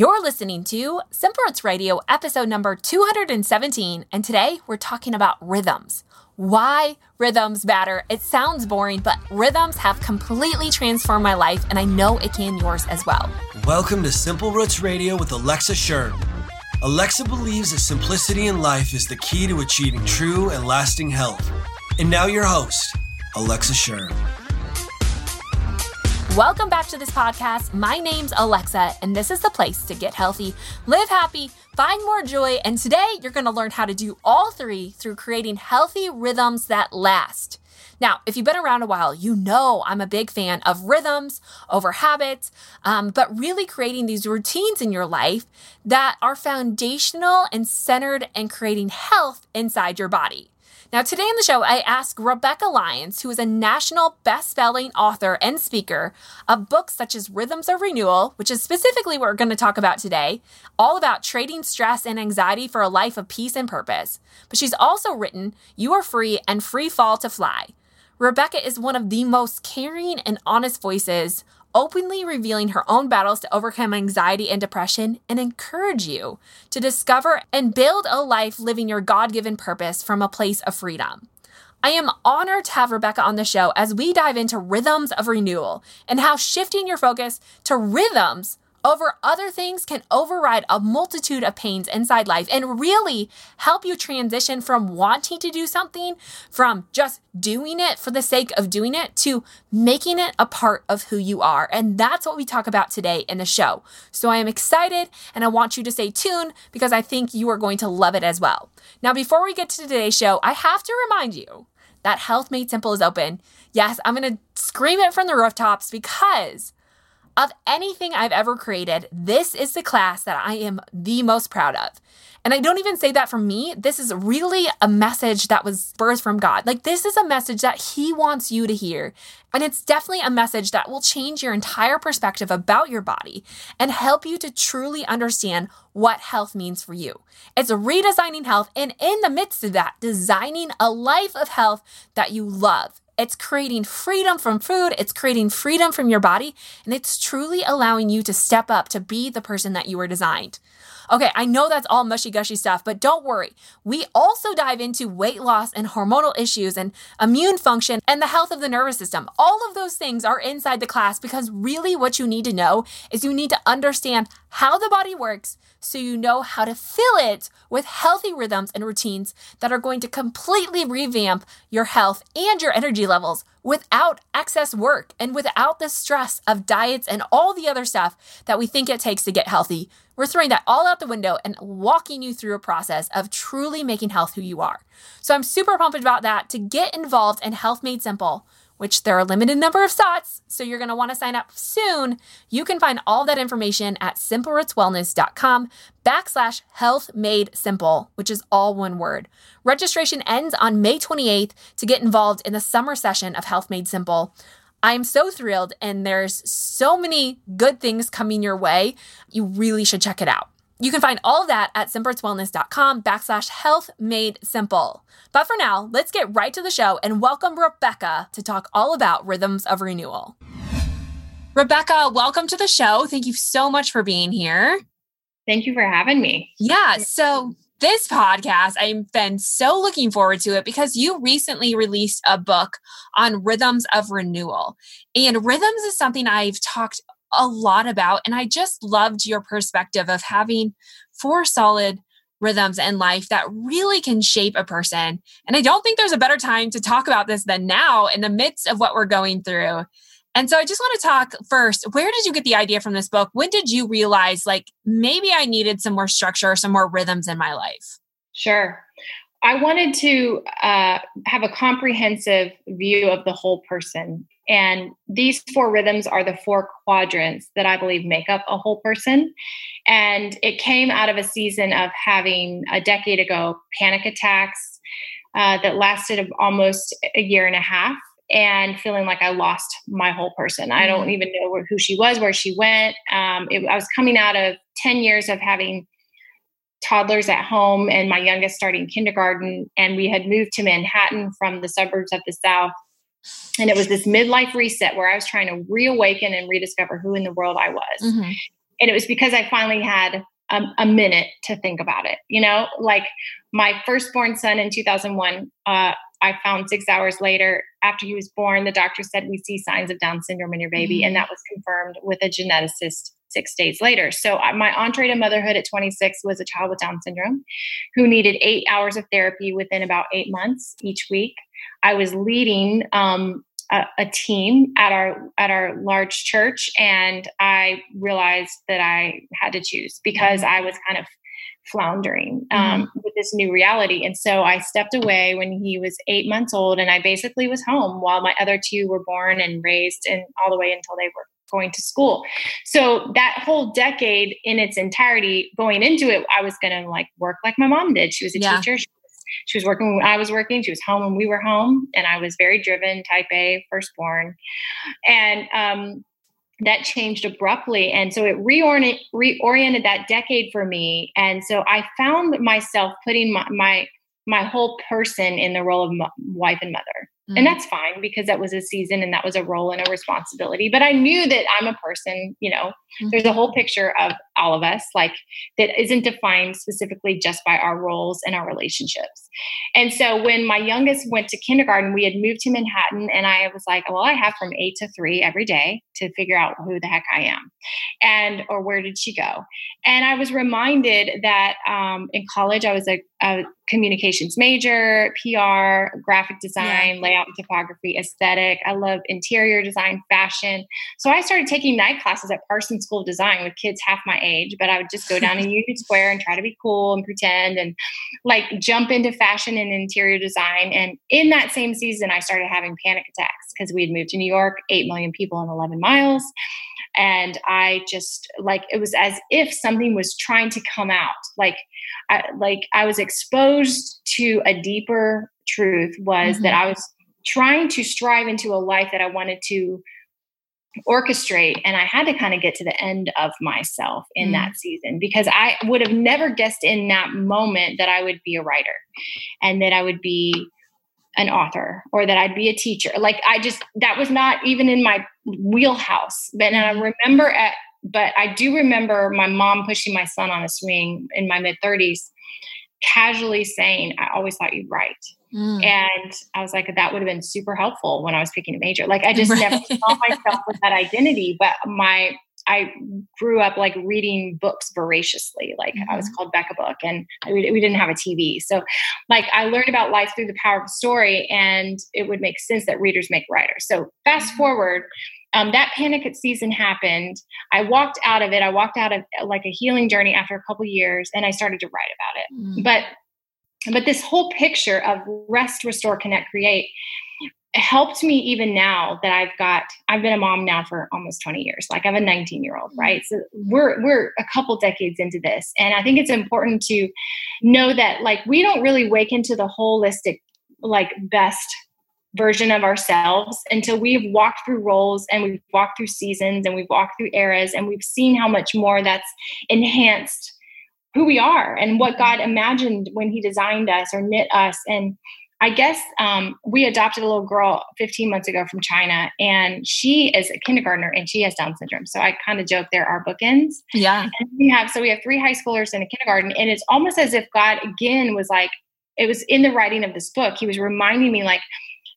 You're listening to Simple Roots Radio, episode number 217, and today we're talking about rhythms. Why rhythms matter. It sounds boring, but rhythms have completely transformed my life, and I know it can yours as well. Welcome to Simple Roots Radio with Alexa Shern. Alexa believes that simplicity in life is the key to achieving true and lasting health. And now your host, Alexa Shern. Welcome back to this podcast. My name's Alexa, and this is the place to get healthy, live happy, find more joy, and today you're going to learn how to do all three through creating healthy rhythms that last. Now, if you've been around a while, you know I'm a big fan of rhythms over habits, but really creating these routines in your life that are foundational and centered in creating health inside your body. Now, today on the show, I ask Rebekah Lyons, who is a national best-selling author and speaker of books such as Rhythms of Renewal, which is specifically what we're going to talk about today, all about trading stress and anxiety for a life of peace and purpose. But she's also written You Are Free and Free Fall to Fly. Rebekah is one of the most caring and honest voices, openly revealing her own battles to overcome anxiety and depression, and encourage you to discover and build a life living your God-given purpose from a place of freedom. I am honored to have Rebekah on the show as we dive into rhythms of renewal and how shifting your focus to rhythms over other things can override a multitude of pains inside life and really help you transition from wanting to do something, from just doing it for the sake of doing it, to making it a part of who you are. And that's what we talk about today in the show. So I am excited, and I want you to stay tuned because I think you are going to love it as well. Now, before we get to today's show, I have to remind you that Health Made Simple is open. Yes, I'm going to scream it from the rooftops because of anything I've ever created, this is the class that I am the most proud of. And I don't even say that from me. This is really a message that was birthed from God. Like, this is a message that He wants you to hear. And it's definitely a message that will change your entire perspective about your body and help you to truly understand what health means for you. It's redesigning health, and in the midst of that, designing a life of health that you love. It's creating freedom from food. It's creating freedom from your body. And it's truly allowing you to step up to be the person that you were designed. Okay, I know that's all mushy-gushy stuff, but don't worry. We also dive into weight loss and hormonal issues and immune function and the health of the nervous system. All of those things are inside the class because really what you need to know is you need to understand how the body works so you know how to fill it with healthy rhythms and routines that are going to completely revamp your health and your energy levels without excess work and without the stress of diets and all the other stuff that we think it takes to get healthy. We're throwing that all out the window and walking you through a process of truly making health who you are. So I'm super pumped about that. To get involved in Health Made Simple, which there are a limited number of spots, so you're going to want to sign up soon. You can find all that information at simplerootswellness.com /Health Made Simple, which is all one word. Registration ends on May 28th to get involved in the summer session of Health Made Simple. I'm so thrilled, and there's so many good things coming your way. You really should check it out. You can find all that at simplerootswellness.com /Health Made Simple. But for now, let's get right to the show and welcome Rebekah to talk all about rhythms of renewal. Rebekah, welcome to the show. Thank you so much for being here. Thank you for having me. Yeah, so this podcast, I've been so looking forward to it because you recently released a book on rhythms of renewal. And rhythms is something I've talked a lot about. And I just loved your perspective of having four solid rhythms in life that really can shape a person. And I don't think there's a better time to talk about this than now in the midst of what we're going through. And so I just want to talk first, where did you get the idea from this book? When did you realize, like, maybe I needed some more structure, some more rhythms in my life? Sure. I wanted to have a comprehensive view of the whole person. And these four rhythms are the four quadrants that I believe make up a whole person. And it came out of a season of having, a decade ago, panic attacks that lasted almost a year and a half, and feeling like I lost my whole person. I don't even know who she was, where she went. I was coming out of 10 years of having toddlers at home and my youngest starting kindergarten. And we had moved to Manhattan from the suburbs of the South. And it was this midlife reset where I was trying to reawaken and rediscover who in the world I was. Mm-hmm. And it was because I finally had a minute to think about it. You know, like my firstborn son in 2001, I found 6 hours later after he was born, the doctor said, we see signs of Down syndrome in your baby. Mm-hmm. And that was confirmed with a geneticist 6 days later. So my entree to motherhood at 26 was a child with Down syndrome who needed 8 hours of therapy within about 8 months each week. I was leading a team at our large church. And I realized that I had to choose because I was kind of floundering with this new reality. And so I stepped away when he was 8 months old, and I basically was home while my other two were born and raised and all the way until they were going to school. So that whole decade in its entirety, going into it, I was going to work like my mom did. She was a teacher. She was working when I was working. She was home when we were home. And I was very driven, type A, firstborn. And that changed abruptly. And so it reoriented that decade for me. And so I found myself putting my whole person in the role of wife and mother. And that's fine because that was a season and that was a role and a responsibility. But I knew that I'm a person, you know, there's a whole picture of all of us, that isn't defined specifically just by our roles and our relationships. And so when my youngest went to kindergarten, we had moved to Manhattan, and I was like, well, I have from 8 to 3 every day to figure out who the heck I am or where did she go? And I was reminded that in college, I was a communications major, PR, graphic design, layout and typography, aesthetic. I love interior design, fashion. So I started taking night classes at Parsons School of Design with kids half my age, but I would just go down in Union Square and try to be cool and pretend and jump into fashion and interior design. And in that same season, I started having panic attacks because we had moved to New York, 8 million people in 11 miles. And I just it was as if something was trying to come out. I was exposed to a deeper truth was that I was trying to strive into a life that I wanted to orchestrate. And I had to kind of get to the end of myself in that season, because I would have never guessed in that moment that I would be a writer and that I would be an author or that I'd be a teacher. That was not even in my wheelhouse. But I do remember my mom pushing my son on a swing in my mid 30s, casually saying, I always thought you'd write. And I was like, that would have been super helpful when I was picking a major. I just never saw myself with that identity, but I grew up reading books voraciously. I was called Beckabook, and we didn't have a TV. So I learned about life through the power of story, and it would make sense that readers make writers. So fast forward, that panic at season happened. I walked out of a healing journey after a couple years, and I started to write about it. But this whole picture of rest, restore, connect, create helped me even now that I've been a mom now for almost 20 years. I have a 19-year-old, right? So we're a couple decades into this. And I think it's important to know that we don't really wake into the holistic, best version of ourselves until we've walked through roles and we've walked through seasons and we've walked through eras and we've seen how much more that's enhanced who we are and what God imagined when he designed us or knit us. And I guess we adopted a little girl 15 months ago from China, and she is a kindergartner and she has Down syndrome. So I kind of joke there are bookends. Yeah. And we have 3 high schoolers and a kindergarten, and it's almost as if God again was it was in the writing of this book. He was reminding me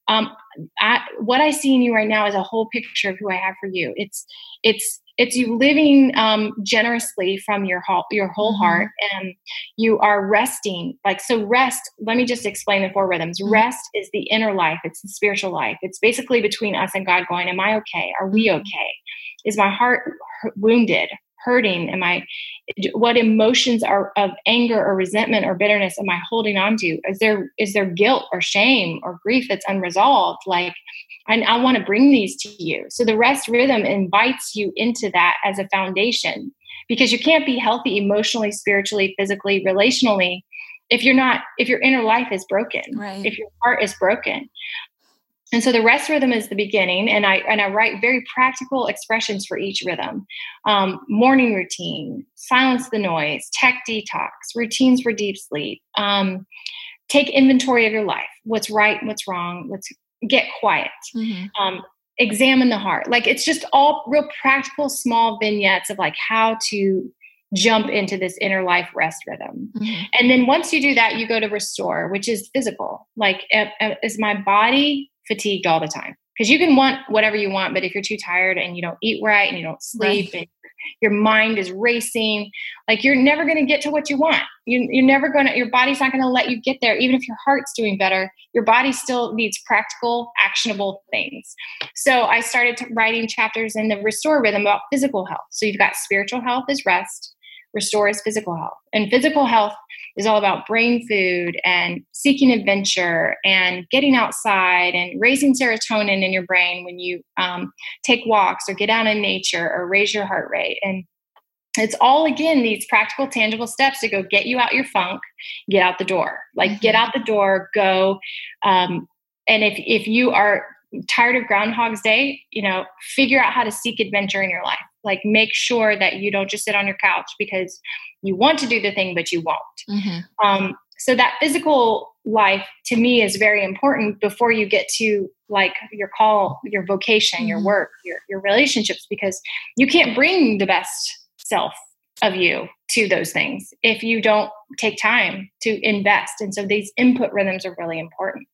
what I see in you right now is a whole picture of who I have for you. It's you living generously from your whole heart, and you are resting. Rest, let me just explain the 4 rhythms. Rest is the inner life. It's the spiritual life. It's basically between us and God going, am I okay? Are we okay? Is my heart wounded, hurting? What emotions are of anger or resentment or bitterness am I holding on to? Is there guilt or shame or grief that's unresolved? And I want to bring these to you. So the rest rhythm invites you into that as a foundation, because you can't be healthy emotionally, spiritually, physically, relationally, if your inner life is broken, right? If your heart is broken. And so the rest rhythm is the beginning, and I write very practical expressions for each rhythm. Morning routine, silence the noise, tech detox, routines for deep sleep. Take inventory of your life. What's right, what's wrong, get quiet. examine the heart. Like, it's just all real practical, small vignettes of like how to jump into this inner life rest rhythm. Mm-hmm. And then once you do that, you go to restore, which is physical. Like, is my body fatigued all the time? Because you can want whatever you want, but if you're too tired and you don't eat right and you don't sleep, right, and your mind is racing, like, you're never going to get to what you want. You're never going to, your body's not going to let you get there. Even if your heart's doing better, your body still needs practical, actionable things. So I started writing chapters in the restore rhythm about physical health. So you've got spiritual health is rest, restore is physical health. And physical health is all about brain food and seeking adventure and getting outside and raising serotonin in your brain when you take walks or get out in nature or raise your heart rate. And it's all, again, these practical, tangible steps to go get you out your funk, get out the door, like, mm-hmm, get out the door, go. And if you are tired of Groundhog's Day, you know, figure out how to seek adventure in your life. Like, make sure that you don't just sit on your couch because you want to do the thing, but you won't. Mm-hmm. So that physical life to me is very important before you get to like your call, your vocation, mm-hmm, your work, your relationships, because you can't bring the best self of you to those things if you don't take time to invest. And so these input rhythms are really important.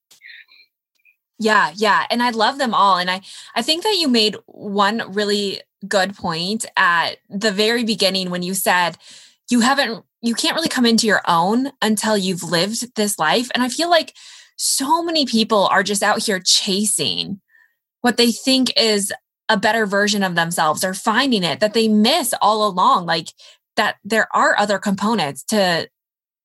Yeah. Yeah. And I love them all. And I think that you made one really good point at the very beginning when you said you can't really come into your own until you've lived this life. And I feel like so many people are just out here chasing what they think is a better version of themselves or finding it, that they miss all along, like, that there are other components to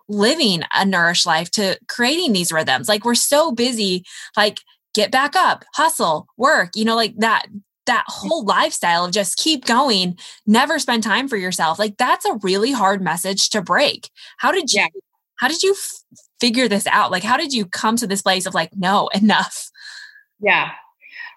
living a nourished life, to creating these rhythms. Like, we're so busy, like, get back up, hustle, work, you know, like that whole lifestyle of just keep going, never spend time for yourself. Like, that's a really hard message to break. How did you figure this out? Like, how did you come to this place of like, no, enough? Yeah.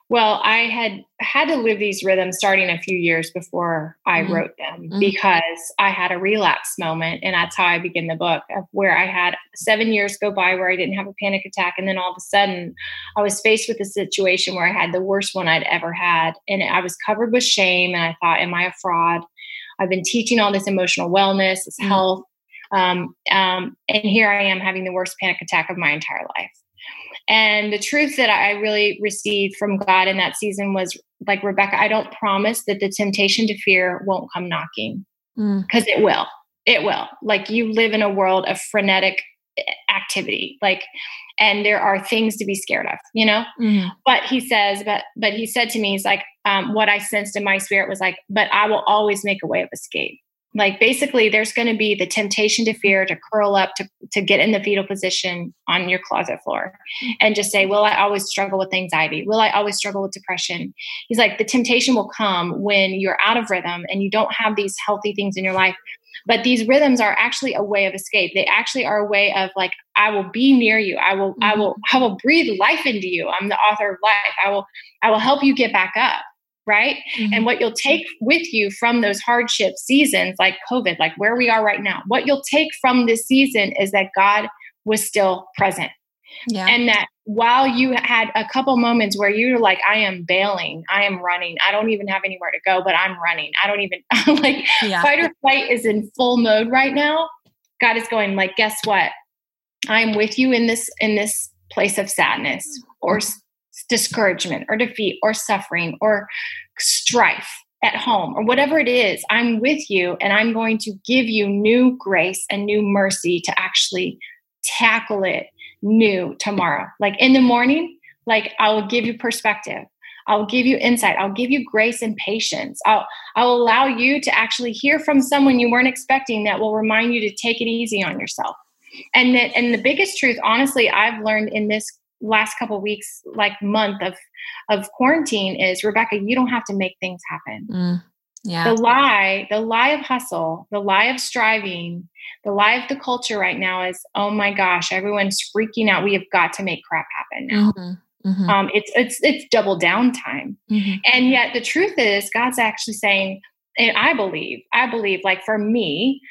Well, I had to live these rhythms starting a few years before I mm-hmm. wrote them mm-hmm. because I had a relapse moment. And that's how I begin the book, of where I had 7 years go by where I didn't have a panic attack. And then all of a sudden I was faced with a situation where I had the worst one I'd ever had. And I was covered with shame. And I thought, am I a fraud? I've been teaching all this emotional wellness, this mm-hmm. health. And here I am having the worst panic attack of my entire life. And the truth that I really received from God in that season was like, Rebekah, I don't promise that the temptation to fear won't come knocking, because it will. Like, you live in a world of frenetic activity, like, and there are things to be scared of, you know, but he said to me, he's like, what I sensed in my spirit was like, but I will always make a way of escape. Like, basically, there's going to be the temptation to fear, to curl up, to get in the fetal position on your closet floor and just say, will I always struggle with anxiety? Will I always struggle with depression? He's like, the temptation will come when you're out of rhythm and you don't have these healthy things in your life. But these rhythms are actually a way of escape. They actually are a way of like, I will be near you. I will breathe life into you. I'm the author of life. I will help you get back up. Right. Mm-hmm. And what you'll take with you from those hardship seasons, like COVID, like where we are right now, what you'll take from this season is that God was still present. Yeah. And that while you had a couple moments where you're like, I am bailing, I am running, I don't even have anywhere to go, but I'm running. I don't even like fight or flight is in full mode right now. God is going like, guess what? I'm with you in this place of sadness or discouragement or defeat or suffering or strife at home or whatever it is, I'm with you and I'm going to give you new grace and new mercy to actually tackle it new tomorrow. Like in the morning, like I will give you perspective. I'll give you insight. I'll give you grace and patience. I'll allow you to actually hear from someone you weren't expecting that will remind you to take it easy on yourself. And the biggest truth, honestly, I've learned in this last couple of weeks, like month of quarantine is, Rebekah, you don't have to make things happen. The lie of hustle, the lie of striving, the lie of the culture right now is, oh my gosh, everyone's freaking out. We have got to make crap happen now. Mm-hmm. Mm-hmm. It's double downtime. Mm-hmm. And yet the truth is God's actually saying, and I believe like for me,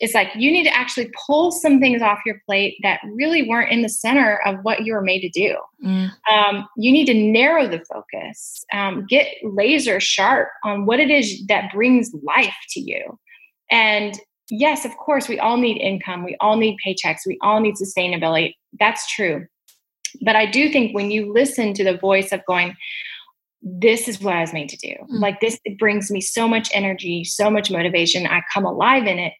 It's like you need to actually pull some things off your plate that really weren't in the center of what you were made to do. Mm. You need to narrow the focus, get laser sharp on what it is that brings life to you. And yes, of course, we all need income. We all need paychecks. We all need sustainability. That's true. But I do think when you listen to the voice of going, this is what I was made to do. Like this, it brings me so much energy, so much motivation. I come alive in it.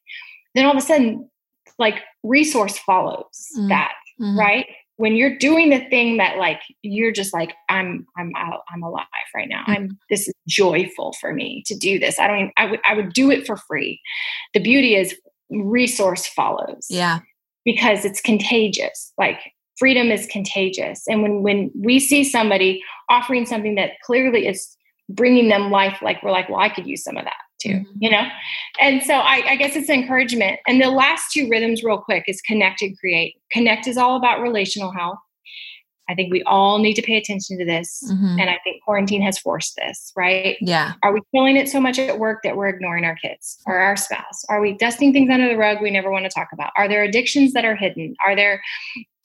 Then all of a sudden, like resource follows that, right? When you're doing the thing that like, you're just like, I'm alive right now. This is joyful for me to do this. I would do it for free. The beauty is resource follows. Yeah. Because it's contagious. Like, freedom is contagious. And when we see somebody offering something that clearly is bringing them life, like we're like, well, I could use some of that too, you know? And so I guess it's encouragement. And the last two rhythms real quick is connect and create. Connect is all about relational health. I think we all need to pay attention to this. And I think quarantine has forced this, right? Yeah. Are we killing it so much at work that we're ignoring our kids or our spouse? Are we dusting things under the rug we never want to talk about? Are there addictions that are hidden? Are there...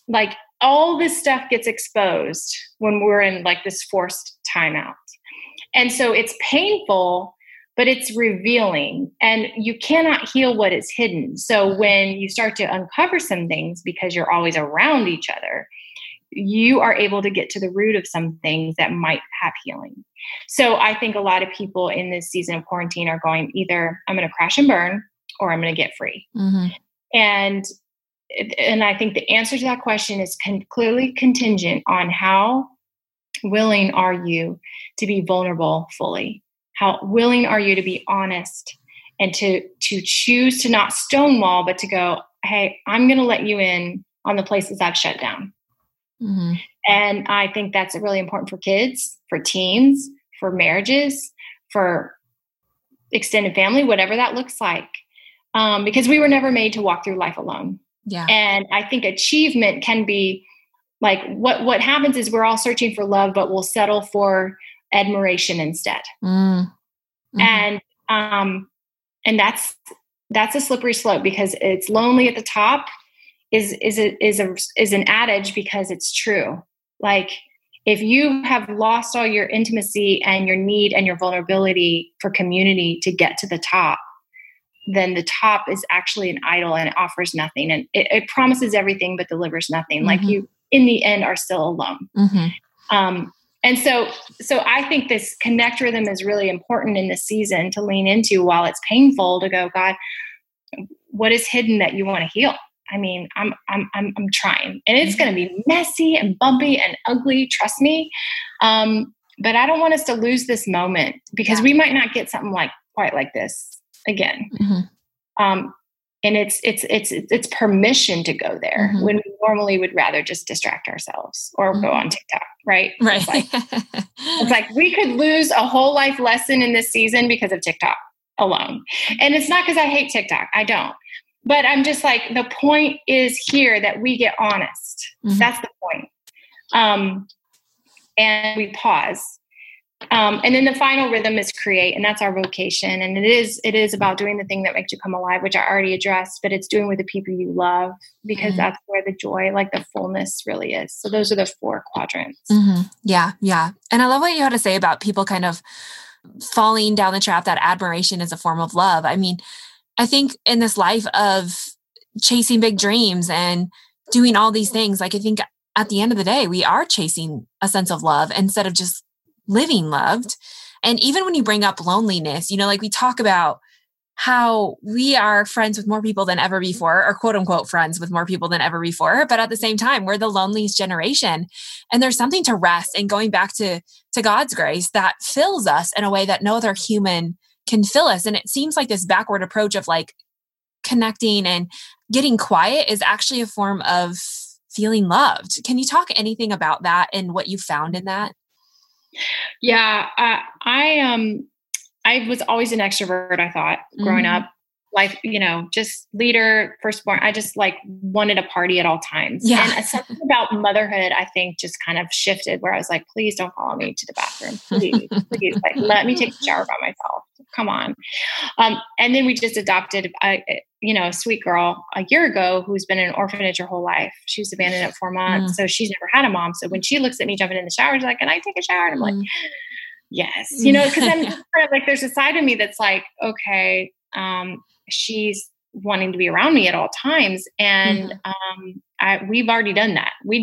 like all this stuff gets exposed when we're in like this forced timeout. And so it's painful, but it's revealing, and you cannot heal what is hidden. So when you start to uncover some things because you're always around each other, you are able to get to the root of some things that might have healing. So I think a lot of people in this season of quarantine are going either I'm going to crash and burn or I'm going to get free. And I think the answer to that question is clearly contingent on how willing are you to be vulnerable fully? How willing are you to be honest and to choose to not stonewall, but to go, hey, I'm going to let you in on the places I've shut down. And I think that's really important for kids, for teens, for marriages, for extended family, whatever that looks like, because we were never made to walk through life alone. Yeah. And I think achievement can be like what happens is we're all searching for love, but we'll settle for admiration instead. And that's a slippery slope because it's lonely at the top is an adage because it's true. Like if you have lost all your intimacy and your need and your vulnerability for community to get to the top, then the top is actually an idol and it offers nothing. And it promises everything, but delivers nothing. Like you, in the end, are still alone. And so I think this connect rhythm is really important in this season to lean into while it's painful to go, God, what is hidden that you want to heal? I mean, I'm trying, and it's going to be messy and bumpy and ugly. Trust me. But I don't want us to lose this moment because we might not get something like quite like this again. And it's permission to go there when we normally would rather just distract ourselves or go on TikTok, right? Right. It's like we could lose a whole life lesson in this season because of TikTok alone. And it's not because I hate TikTok. I don't. But I'm just like, the point is here that we get honest. That's the point. And we pause. And then the final rhythm is create, and that's our vocation. And it is about doing the thing that makes you come alive, which I already addressed, but it's doing with the people you love because that's where the joy, like the fullness really is. So those are the four quadrants. Yeah. Yeah. And I love what you had to say about people kind of falling down the trap that admiration is a form of love. I mean, I think in this life of chasing big dreams and doing all these things, like I think at the end of the day, we are chasing a sense of love instead of just living loved. And even when you bring up loneliness, you know, like we talk about how we are friends with more people than ever before, or quote unquote friends with more people than ever before. But at the same time, we're the loneliest generation. And there's something to rest and going back to God's grace that fills us in a way that no other human can fill us. And it seems like this backward approach of like connecting and getting quiet is actually a form of feeling loved. Can you talk anything about that and what you found in that? Yeah, I was always an extrovert, I thought, growing up, like, you know, just leader, firstborn. I just like wanted a party at all times. Yeah. And something about motherhood, I think, just kind of shifted where I was like, please don't follow me to the bathroom. Please, like, let me take a shower by myself. come on. And then we just adopted a sweet girl a year ago who's been in an orphanage her whole life. She was abandoned at 4 months. Mm. So she's never had a mom. So when she looks at me jumping in the shower, she's like, "Can I take a shower?" And I'm like, yes, because I'm kind of like, there's a side of me that's like, okay, she's wanting to be around me at all times. And, we've already done that. We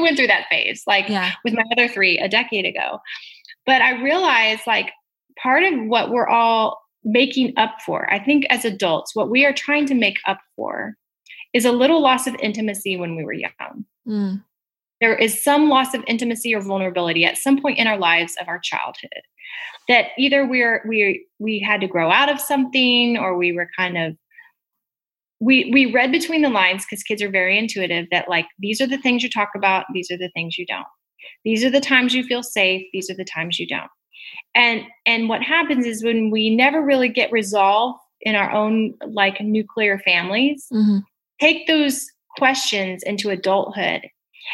went through that phase, with my other three a decade ago. But I realized part of what we're all making up for, I think as adults, what we are trying to make up for is a little loss of intimacy when we were young. Mm. There is some loss of intimacy or vulnerability at some point in our lives of our childhood that either we had to grow out of something, or we were kind of, we read between the lines, because kids are very intuitive, that these are the things you talk about. These are the things you don't. These are the times you feel safe. These are the times you don't. And what happens is when we never really get resolved in our own nuclear families, take those questions into adulthood,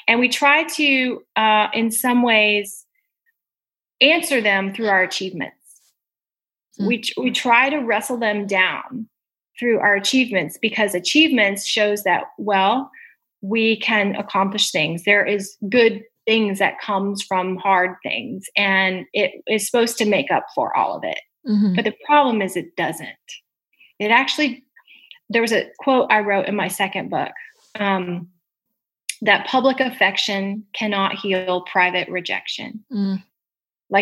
and we try to, in some ways, answer them through our achievements. Mm-hmm. We try to wrestle them down through our achievements, because achievements shows that, we can accomplish things. There is good things that comes from hard things, and it is supposed to make up for all of it. Mm-hmm. But the problem is it doesn't. It actually, there was a quote I wrote in my second book, that public affection cannot heal private rejection. Mm.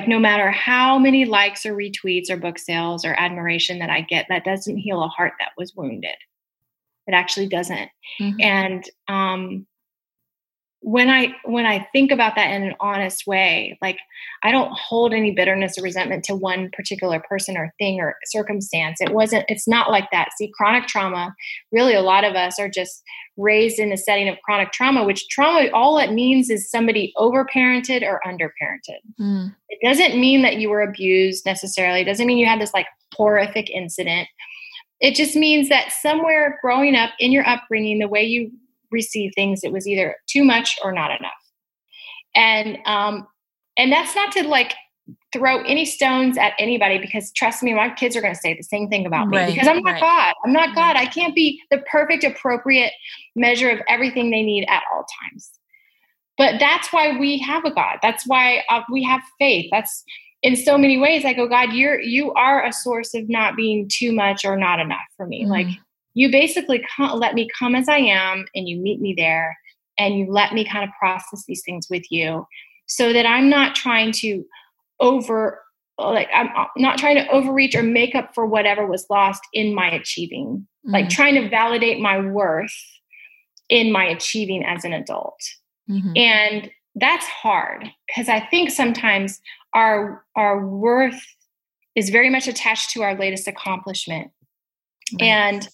No matter how many likes or retweets or book sales or admiration that I get, that doesn't heal a heart that was wounded. It actually doesn't. Mm-hmm. And when I think about that in an honest way, I don't hold any bitterness or resentment to one particular person or thing or circumstance. It's not like that. See, chronic trauma, really a lot of us are just raised in the setting of chronic trauma, which trauma, all it means is somebody overparented or underparented. Mm. It doesn't mean that you were abused necessarily. It doesn't mean you had this horrific incident. It just means that somewhere growing up in your upbringing, the way you receive things, it was either too much or not enough. And that's not to throw any stones at anybody, because trust me, my kids are going to say the same thing about me, because I'm not God. I'm not God. I can't be the perfect, appropriate measure of everything they need at all times. But that's why we have a God. That's why we have faith. That's in so many ways. I go, God, you are a source of not being too much or not enough for me. Mm-hmm. You basically let me come as I am, and you meet me there, and you let me kind of process these things with you, so that I'm not trying to I'm not trying to overreach or make up for whatever was lost in my achieving, mm-hmm. Trying to validate my worth in my achieving as an adult. Mm-hmm. And that's hard, because I think sometimes our worth is very much attached to our latest accomplishment. Mm-hmm.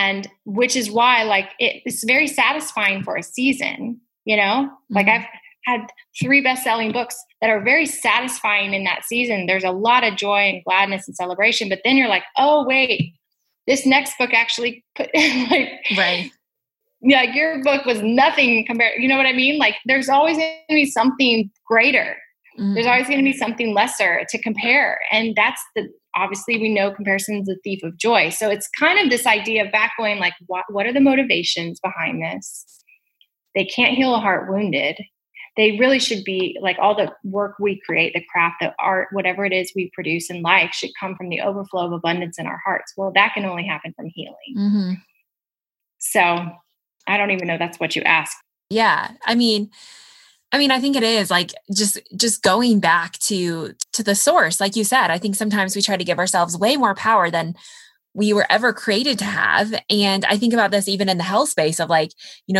And which is why, it's very satisfying for a season, mm-hmm. I've had 3 best-selling books that are very satisfying in that season. There's a lot of joy and gladness and celebration, but then you're like, oh, wait, this next book actually put right. Yeah. Your book was nothing compared. You know what I mean? There's always going to be something greater. Mm-hmm. There's always going to be something lesser to compare. And that's obviously, we know comparison is the thief of joy. So it's kind of this idea of back going, what are the motivations behind this? They can't heal a heart wounded. They really should be all the work we create, the craft, the art, whatever it is we produce in life should come from the overflow of abundance in our hearts. Well, that can only happen from healing. Mm-hmm. So I don't even know that's what you asked. Yeah. I mean, I think it is just going back to the source. Like you said, I think sometimes we try to give ourselves way more power than we were ever created to have. And I think about this even in the health space of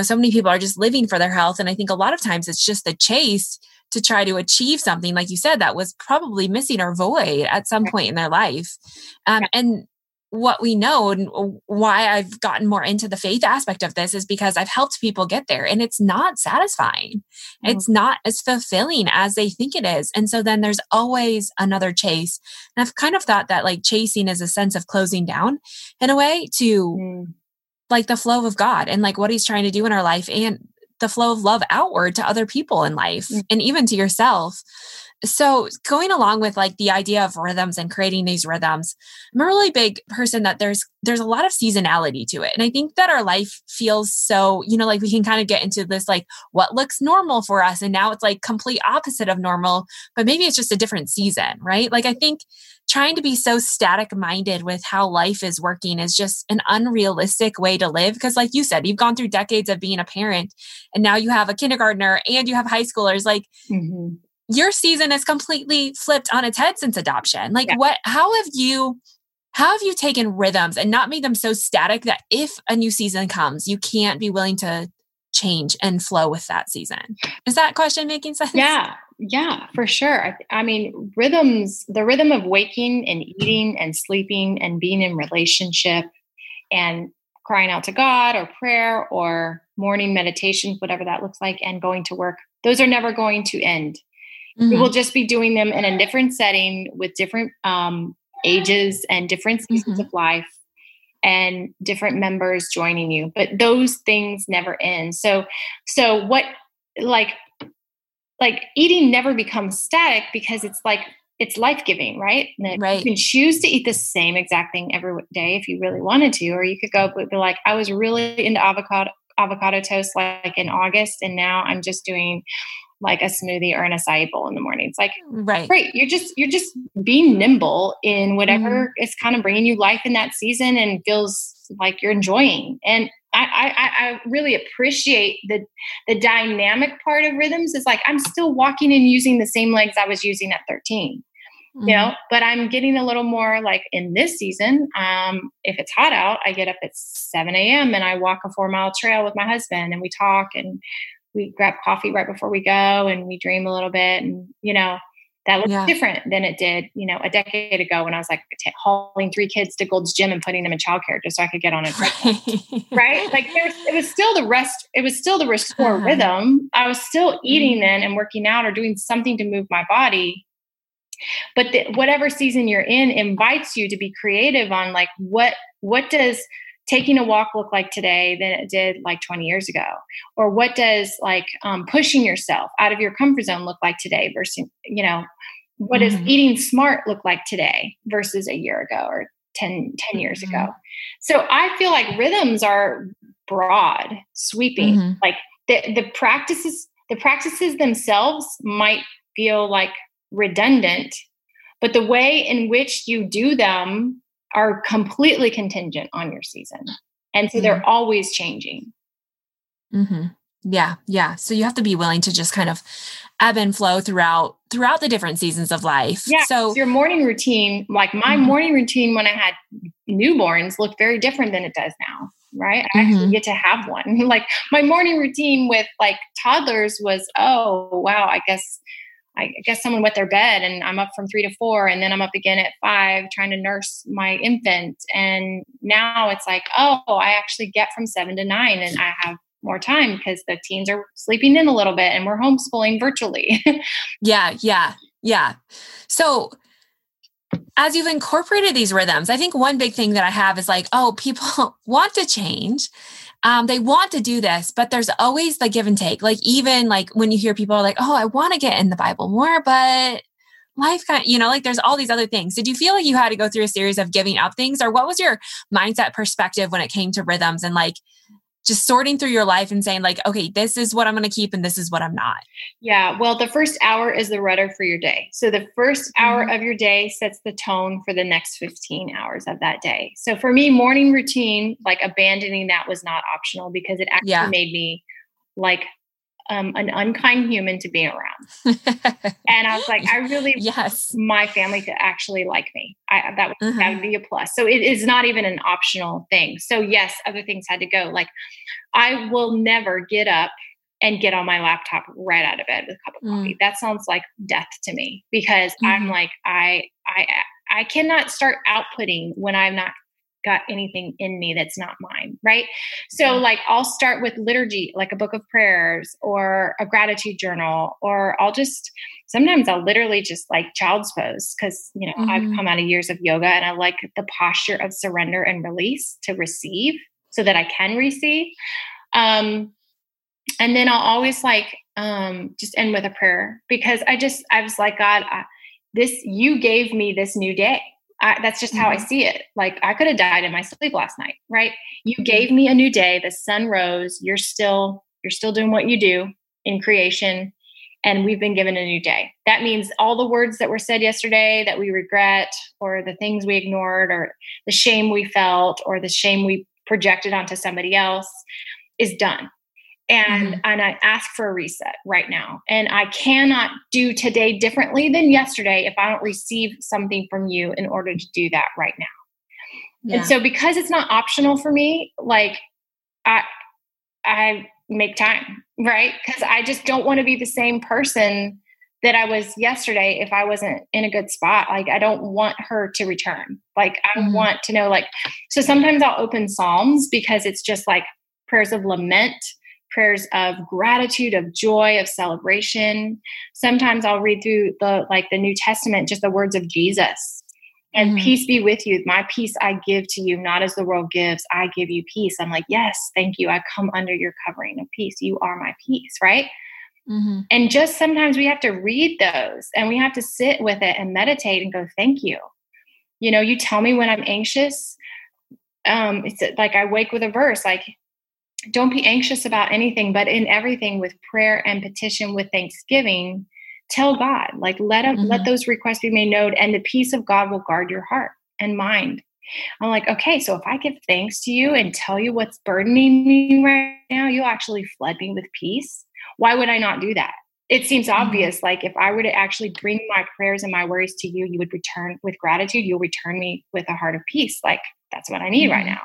so many people are just living for their health. And I think a lot of times it's just the chase to try to achieve something, like you said, that was probably missing or void at some point in their life. And what we know and why I've gotten more into the faith aspect of this is because I've helped people get there, and it's not satisfying. Mm-hmm. It's not as fulfilling as they think it is. And so then there's always another chase. And I've kind of thought that chasing is a sense of closing down in a way to the flow of God and what he's trying to do in our life and the flow of love outward to other people in life, mm-hmm. and even to yourself. So going along with like the idea of rhythms and creating these rhythms, I'm a really big person that there's a lot of seasonality to it. And I think that our life feels so, you know, like we can kind of get into this, like what looks normal for us. And now it's like complete opposite of normal, but maybe it's just a different season, right? Like I think trying to be so static minded with how life is working is just an unrealistic way to live. Because like you said, you've gone through decades of being a parent and now you have a kindergartner and you have high schoolers, like mm-hmm. Your season is completely flipped on its head since adoption. Like yeah. How have you taken rhythms and not made them so static that if a new season comes, you can't be willing to change and flow with that season? Is that question making sense? Yeah, for sure. I mean, rhythms, the rhythm of waking and eating and sleeping and being in relationship and crying out to God or prayer or morning meditation, whatever that looks like, and going to work, those are never going to end. Mm-hmm. We will just be doing them in a different setting with different ages and different seasons mm-hmm. of life and different members joining you. But those things never end. So what, like eating never becomes static because it's like, it's life-giving, right? Right. You can choose to eat the same exact thing every day if you really wanted to, or you could go be like, I was really into avocado toast like in August. And now I'm just doing like a smoothie or an acai bowl in the morning. It's like, right. Great. You're just being nimble in whatever mm-hmm. is kind of bringing you life in that season and feels like you're enjoying. And I really appreciate the dynamic part of rhythms is like, I'm still walking and using the same legs I was using at 13, mm-hmm. you know, but I'm getting a little more like in this season. If it's hot out, I get up at 7 a.m. and I walk a 4-mile trail with my husband and we talk and we grab coffee right before we go and we dream a little bit. And, you know, that looks different than it did, you know, a decade ago when I was like hauling 3 kids to Gold's Gym and putting them in childcare just so I could get on a treadmill, right? Like it was still the restore rhythm. I was still eating then and working out or doing something to move my body. But whatever season you're in invites you to be creative on like, what does taking a walk look like today than it did like 20 years ago? Or what does like pushing yourself out of your comfort zone look like today versus, you know, what mm-hmm. does eating smart look like today versus a year ago or 10 years mm-hmm. ago? So I feel like rhythms are broad, sweeping, mm-hmm. like the practices themselves might feel like redundant, but the way in which you do them are completely contingent on your season. And so they're mm-hmm. always changing. Mm-hmm. Yeah. Yeah. So you have to be willing to just kind of ebb and flow throughout the different seasons of life. Yeah. So your morning routine, like my mm-hmm. morning routine when I had newborns looked very different than it does now. Right. I mm-hmm. actually get to have one. Like my morning routine with like toddlers was, oh, wow, I guess someone wet their bed and I'm up from 3 to 4 and then I'm up again at 5 trying to nurse my infant. And now it's like, oh, I actually get from 7 to 9 and I have more time because the teens are sleeping in a little bit and we're homeschooling virtually. Yeah. So as you've incorporated these rhythms, I think one big thing that I have is like, oh, people want to change. They want to do this, but there's always the give and take. Like even like when you hear people are like, oh, I want to get in the Bible more, but life kind of, you know, like there's all these other things. Did you feel like you had to go through a series of giving up things, or what was your mindset perspective when it came to rhythms and like just sorting through your life and saying like, okay, this is what I'm going to keep and this is what I'm not? Yeah. Well, the first hour is the rudder for your day. So the first hour mm-hmm. of your day sets the tone for the next 15 hours of that day. So for me, morning routine, like abandoning that was not optional because it actually made me like an unkind human to be around. And I was like, I really want my family to actually like me. That would be a plus. So it is not even an optional thing. So yes, other things had to go. Like I will never get up and get on my laptop right out of bed with a cup of coffee. That sounds like death to me because I'm like, I cannot start outputting when I'm not got anything in me that's not mine. Right. So like, I'll start with liturgy, like a book of prayers or a gratitude journal, or sometimes I'll literally just like child's pose. Cause you know, I've come out of years of yoga and I like the posture of surrender and release to receive so that I can receive. And then I'll always like, just end with a prayer, because I was like, God, you gave me this new day. That's just how I see it. Like, I could have died in my sleep last night, right? You gave me a new day. The sun rose. You're still doing what you do in creation. And we've been given a new day. That means all the words that were said yesterday that we regret, or the things we ignored, or the shame we felt, or the shame we projected onto somebody else is done. And I ask for a reset right now. And I cannot do today differently than yesterday if I don't receive something from you in order to do that right now. Yeah. And so, because it's not optional for me, like I make time, right? Because I just don't want to be the same person that I was yesterday if I wasn't in a good spot. Like, I don't want her to return. Like, I want to know, like, so sometimes I'll open Psalms, because it's just like prayers of lament, prayers of gratitude, of joy, of celebration. Sometimes I'll read through the New Testament, just the words of Jesus. And peace be with you. My peace I give to you, not as the world gives, I give you peace. I'm like, yes, thank you. I come under your covering of peace. You are my peace, right? Mm-hmm. And just sometimes we have to read those, and we have to sit with it and meditate and go, thank you. You know, you tell me when I'm anxious. It's like I wake with a verse, like, don't be anxious about anything, but in everything with prayer and petition with thanksgiving, tell God, like, let those requests be made known, and the peace of God will guard your heart and mind. I'm like, okay, so if I give thanks to you and tell you what's burdening me right now, you'll actually flood me with peace. Why would I not do that? It seems obvious. Like, if I were to actually bring my prayers and my worries to you, you would return with gratitude. You'll return me with a heart of peace. Like, that's what I need right now.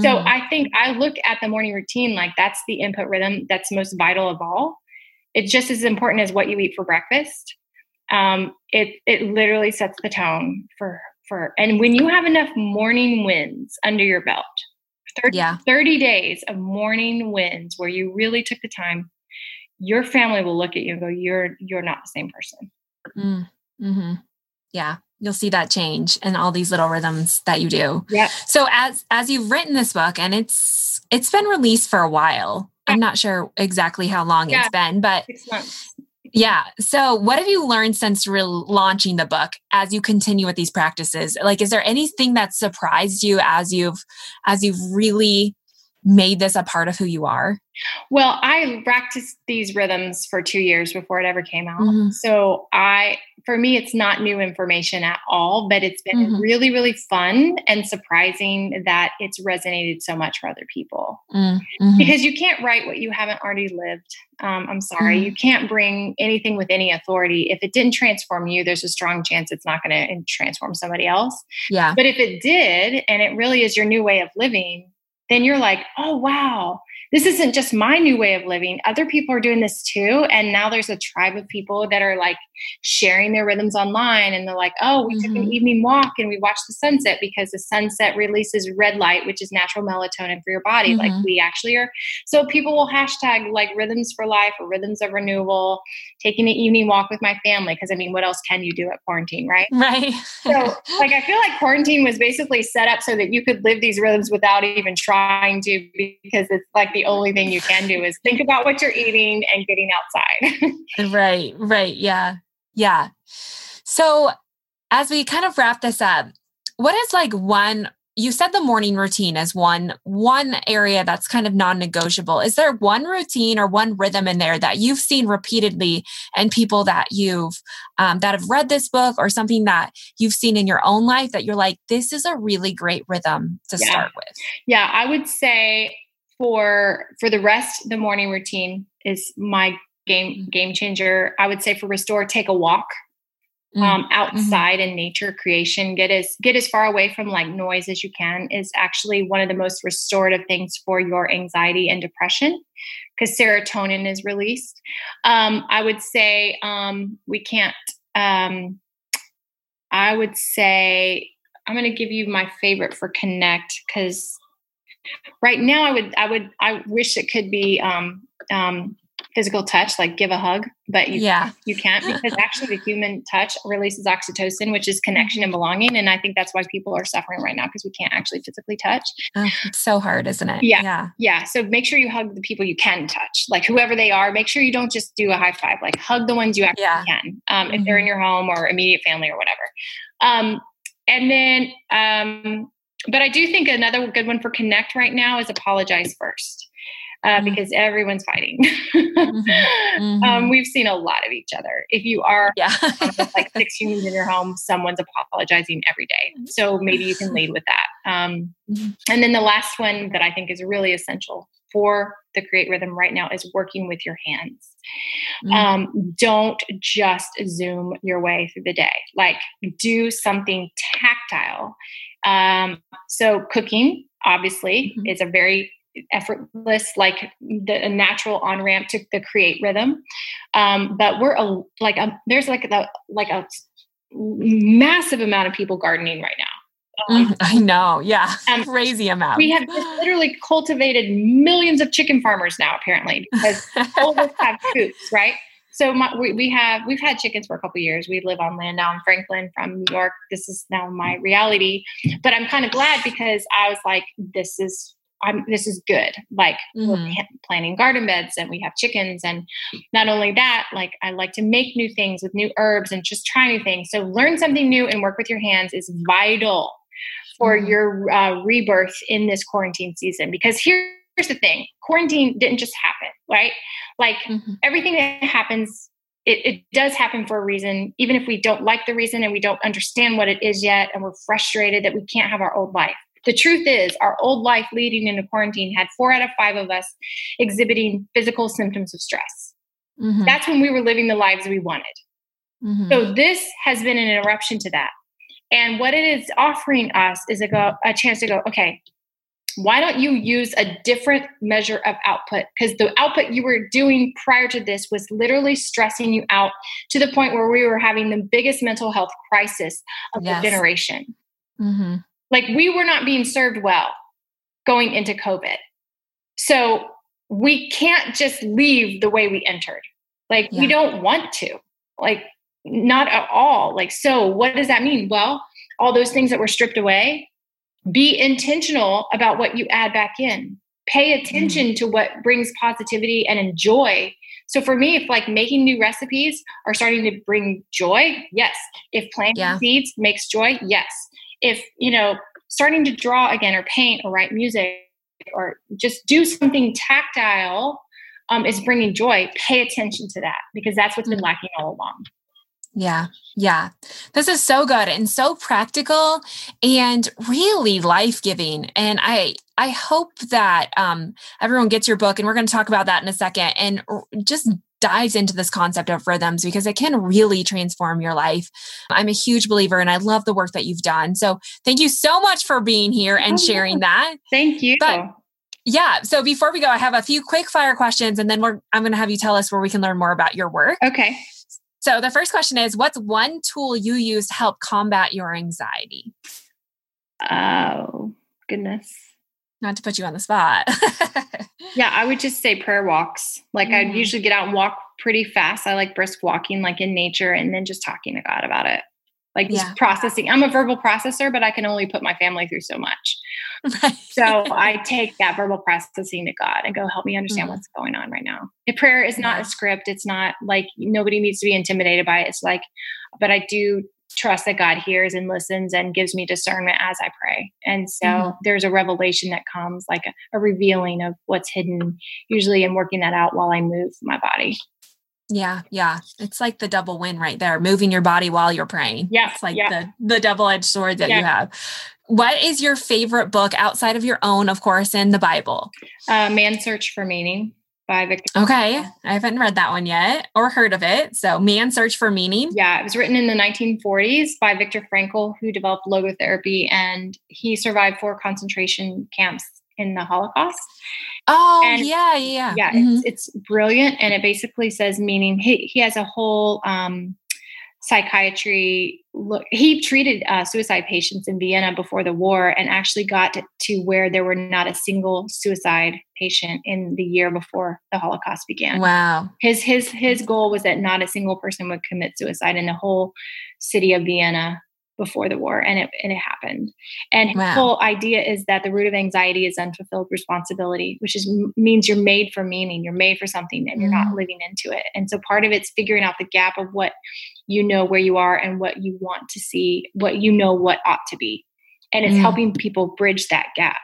So I think I look at the morning routine, like, that's the input rhythm that's most vital of all. It's just as important as what you eat for breakfast. It literally sets the tone for, and when you have enough morning wins under your belt, 30 days of morning wins where you really took the time, your family will look at you and go, you're not the same person. Mm-hmm. Yeah. You'll see that change in all these little rhythms that you do. Yeah. So as you've written this book, and it's been released for a while, I'm not sure exactly how long it's been, but 6 months. Yeah. So what have you learned since launching the book as you continue with these practices? Like, is there anything that surprised you as you've really made this a part of who you are? Well, I practiced these rhythms for 2 years before it ever came out. Mm-hmm. So for me, it's not new information at all, but it's been really, really fun and surprising that it's resonated so much for other people, because you can't write what you haven't already lived. I'm sorry. You can't bring anything with any authority. If it didn't transform you, there's a strong chance it's not going to transform somebody else. Yeah. But if it did, and it really is your new way of living, then you're like, oh, wow, this isn't just my new way of living. Other people are doing this too. And now there's a tribe of people that are like sharing their rhythms online. And they're like, oh, we took an evening walk and we watched the sunset, because the sunset releases red light, which is natural melatonin for your body. Mm-hmm. Like, we actually are. So people will hashtag like rhythms for life or rhythms of renewal, taking an evening walk with my family. Cause I mean, what else can you do at quarantine? Right. So like, I feel like quarantine was basically set up so that you could live these rhythms without even trying to, because it's like the only thing you can do is think about what you're eating and getting outside. Right. Yeah. So as we kind of wrap this up, what is like one, you said the morning routine as one area that's kind of non-negotiable. Is there one routine or one rhythm in there that you've seen repeatedly and people that you've, that have read this book, or something that you've seen in your own life that you're like, this is a really great rhythm to start with? Yeah. I would say for the rest, the morning routine is my game changer. I would say for restore, take a walk outside in nature, creation, get as far away from like noise as you can, is actually one of the most restorative things for your anxiety and depression, because serotonin is released. I would say, I would say I'm going to give you my favorite for connect, because right now I wish it could be, physical touch, like give a hug, but you can't, because actually the human touch releases oxytocin, which is connection and belonging. And I think that's why people are suffering right now, because we can't actually physically touch. Oh, it's so hard, isn't it? Yeah. So make sure you hug the people you can touch, like whoever they are. Make sure you don't just do a high five, like hug the ones you actually can, if they're in your home or immediate family or whatever. But I do think another good one for connect right now is apologize first, because everyone's fighting. We've seen a lot of each other. If you are like 6 humans in your home, someone's apologizing every day. So maybe you can lead with that. And then the last one that I think is really essential for the Create Rhythm right now is working with your hands. Don't just zoom your way through the day. Like do something tactile. So cooking obviously is a very effortless, like the natural on-ramp to the Create Rhythm. But we're there's a massive amount of people gardening right now. I know. Yeah. Crazy amount. We have just literally cultivated millions of chicken farmers now, apparently, because all of us have coops, right? So we've had chickens for a couple of years. We live on land now in Franklin from New York. This is now my reality, but I'm kind of glad because I was like, this is good. Like we're planting garden beds and we have chickens. And not only that, like I like to make new things with new herbs and just try new things. So learn something new and work with your hands is vital for your rebirth in this quarantine season. Because here's the thing, quarantine didn't just happen, right? Like everything that happens, it does happen for a reason, even if we don't like the reason and we don't understand what it is yet. And we're frustrated that we can't have our old life. The truth is our old life leading into quarantine had 4 out of 5 of us exhibiting physical symptoms of stress. That's when we were living the lives we wanted. So this has been an interruption to that. And what it is offering us is a chance to go, okay, why don't you use a different measure of output? Because the output you were doing prior to this was literally stressing you out to the point where we were having the biggest mental health crisis of the generation. Like we were not being served well going into COVID. So we can't just leave the way we entered. Like we don't want to, like not at all. Like, so what does that mean? Well, all those things that were stripped away, be intentional about what you add back in. Pay attention to what brings positivity and enjoy. So for me, if like making new recipes are starting to bring joy, yes. If planting seeds makes joy, yes. If, you know, starting to draw again or paint or write music or just do something tactile is bringing joy, pay attention to that because that's what's been lacking all along. Yeah. Yeah. This is so good and so practical and really life-giving. And I hope that everyone gets your book, and we're going to talk about that in a second, and just dives into this concept of rhythms because it can really transform your life. I'm a huge believer and I love the work that you've done. So thank you so much for being here and sharing that. Thank you. So before we go, I have a few quick fire questions and then I'm going to have you tell us where we can learn more about your work. Okay. So the first question is, what's one tool you use to help combat your anxiety? Oh, goodness. Not to put you on the spot. Yeah, I would just say prayer walks. Like I'd usually get out and walk pretty fast. I like brisk walking, like in nature, and then just talking to God about it. Like just processing. I'm a verbal processor, but I can only put my family through so much. Right. So I take that verbal processing to God and go, help me understand what's going on right now. The prayer is not a script. It's not like nobody needs to be intimidated by it. It's like, but I do trust that God hears and listens and gives me discernment as I pray. And so there's a revelation that comes, like a revealing of what's hidden. Usually I'm working that out while I move my body. Yeah. Yeah. It's like the double win right there. Moving your body while you're praying. Yeah. It's like the double-edged sword that you have. What is your favorite book outside of your own, of course, in the Bible? Man's Search for Meaning by Viktor Frankl. Okay. I haven't read that one yet or heard of it. So Man's Search for Meaning. Yeah. It was written in the 1940s by Viktor Frankl, who developed logotherapy, and he survived 4 concentration camps in the Holocaust. Oh, and yeah. Yeah, it's brilliant. And it basically says meaning. He has a whole psychiatry. He treated suicide patients in Vienna before the war and actually got to where there were not a single suicide patient in the year before the Holocaust began. Wow. His goal was that not a single person would commit suicide in the whole city of Vienna before the war. And it happened. And wow. His whole idea is that the root of anxiety is unfulfilled responsibility, which means you're made for meaning, you're made for something, and you're not living into it. And so part of it's figuring out the gap of what you know where you are and what you want to see, what you know what ought to be. And it's helping people bridge that gap.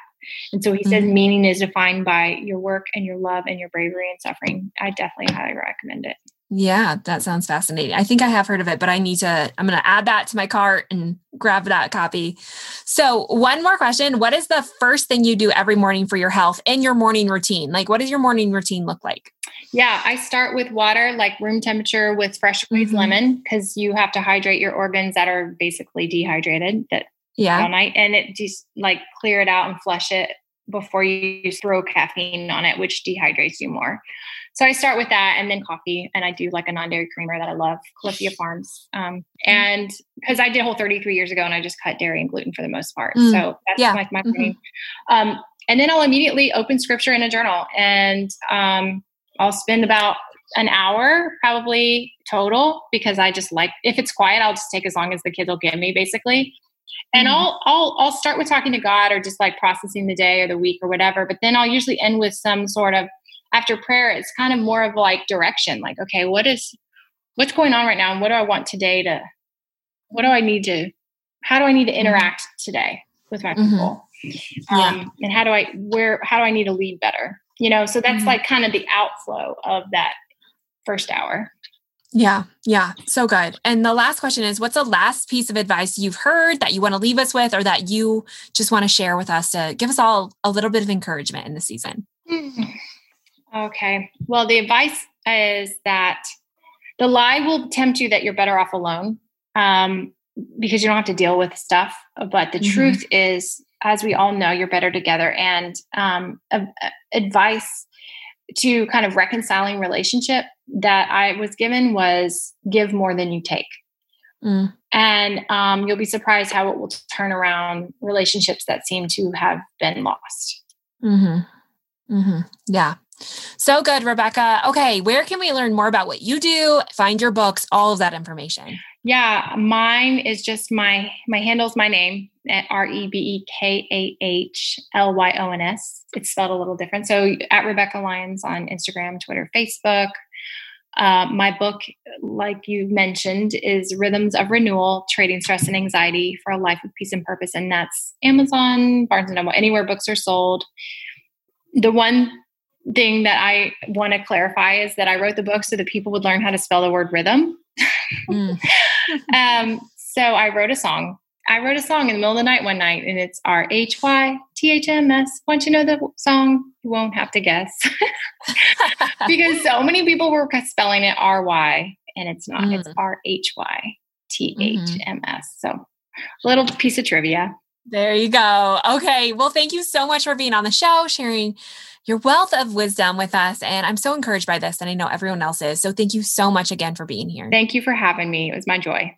And so he says meaning is defined by your work and your love and your bravery and suffering. I definitely highly recommend it. Yeah, that sounds fascinating. I think I have heard of it, but I'm going to add that to my cart and grab that copy. So one more question. What is the first thing you do every morning for your health in your morning routine? Like, what does your morning routine look like? Yeah, I start with water, like room temperature, with fresh squeezed lemon, because you have to hydrate your organs that are basically dehydrated all night. And it just like clear it out and flush it before you throw caffeine on it, which dehydrates you more. So I start with that, and then coffee. And I do like a non-dairy creamer that I love, Califia Farms. And because I did Whole30 3 years ago, and I just cut dairy and gluten for the most part. So that's like my routine. And then I'll immediately open scripture in a journal, and I'll spend about an hour probably total, because I just like, if it's quiet, I'll just take as long as the kids will give me basically. And I'll start with talking to God, or just like processing the day or the week or whatever. But then I'll usually end with some sort of, after prayer, it's kind of more of like direction, like, okay, what's going on right now? And what do I want today to, how do I need to interact today with my people? And how do I need to lead better? You know, so that's like kind of the outflow of that first hour. Yeah. Yeah. So good. And the last question is, what's the last piece of advice you've heard that you want to leave us with, or that you just want to share with us to give us all a little bit of encouragement in the season? Okay. Well, the advice is that the lie will tempt you that you're better off alone, because you don't have to deal with stuff. But the truth is, as we all know, you're better together. And advice to kind of reconciling relationship that I was given was give more than you take. And you'll be surprised how it will turn around relationships that seem to have been lost. Yeah. So good, Rebekah. Okay. Where can we learn more about what you do, find your books, all of that information? Yeah. Mine is just my handle's my name at REBEKAHLYONS. It's spelled a little different. So at Rebekah Lyons on Instagram, Twitter, Facebook. My book, like you mentioned, is Rhythms of Renewal, Trading Stress and Anxiety for a Life of Peace and Purpose. And that's Amazon, Barnes & Noble, anywhere books are sold. The one thing that I want to clarify is that I wrote the book so that people would learn how to spell the word rhythm. So I wrote a song in the middle of the night one night, and it's RHYTHMS. Once you know the song, you won't have to guess. Because so many people were spelling it R-Y, and it's not. It's RHYTHMS. So a little piece of trivia. There you go. Okay. Well, thank you so much for being on the show, sharing your wealth of wisdom with us. And I'm so encouraged by this, and I know everyone else is. So thank you so much again for being here. Thank you for having me. It was my joy.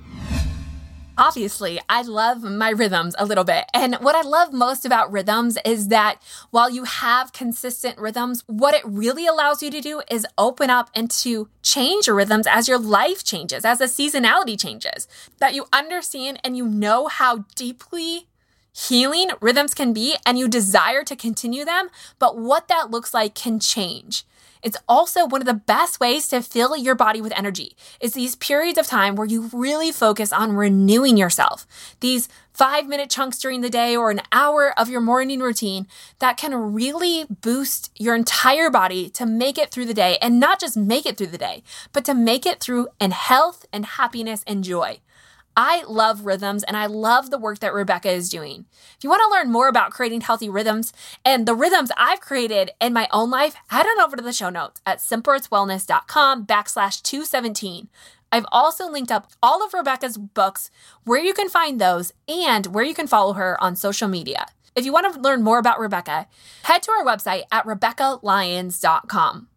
Obviously, I love my rhythms a little bit. And what I love most about rhythms is that while you have consistent rhythms, what it really allows you to do is open up and to change your rhythms as your life changes, as the seasonality changes, that you understand and you know how deeply healing rhythms can be, and you desire to continue them, but what that looks like can change. It's also one of the best ways to fill your body with energy. It's these periods of time where you really focus on renewing yourself. These 5-minute chunks during the day or an hour of your morning routine that can really boost your entire body to make it through the day, and not just make it through the day, but to make it through in health and happiness and joy. I love rhythms, and I love the work that Rebekah is doing. If you want to learn more about creating healthy rhythms and the rhythms I've created in my own life, head on over to the show notes at simplerootswellness.com/217. I've also linked up all of Rebekah's books, where you can find those, and where you can follow her on social media. If you want to learn more about Rebekah, head to our website at RebekahLyons.com.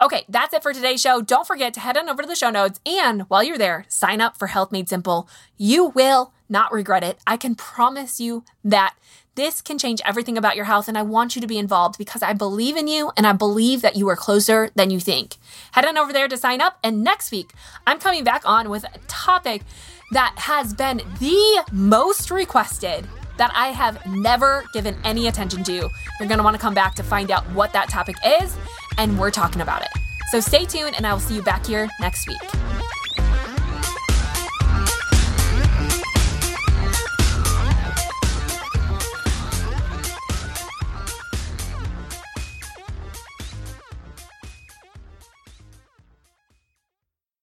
Okay, that's it for today's show. Don't forget to head on over to the show notes, and while you're there, sign up for Health Made Simple. You will not regret it. I can promise you that. This can change everything about your health, and I want you to be involved because I believe in you, and I believe that you are closer than you think. Head on over there to sign up, and next week, I'm coming back on with a topic that has been the most requested that I have never given any attention to. You're going to want to come back to find out what that topic is, and we're talking about it. So stay tuned, and I will see you back here next week.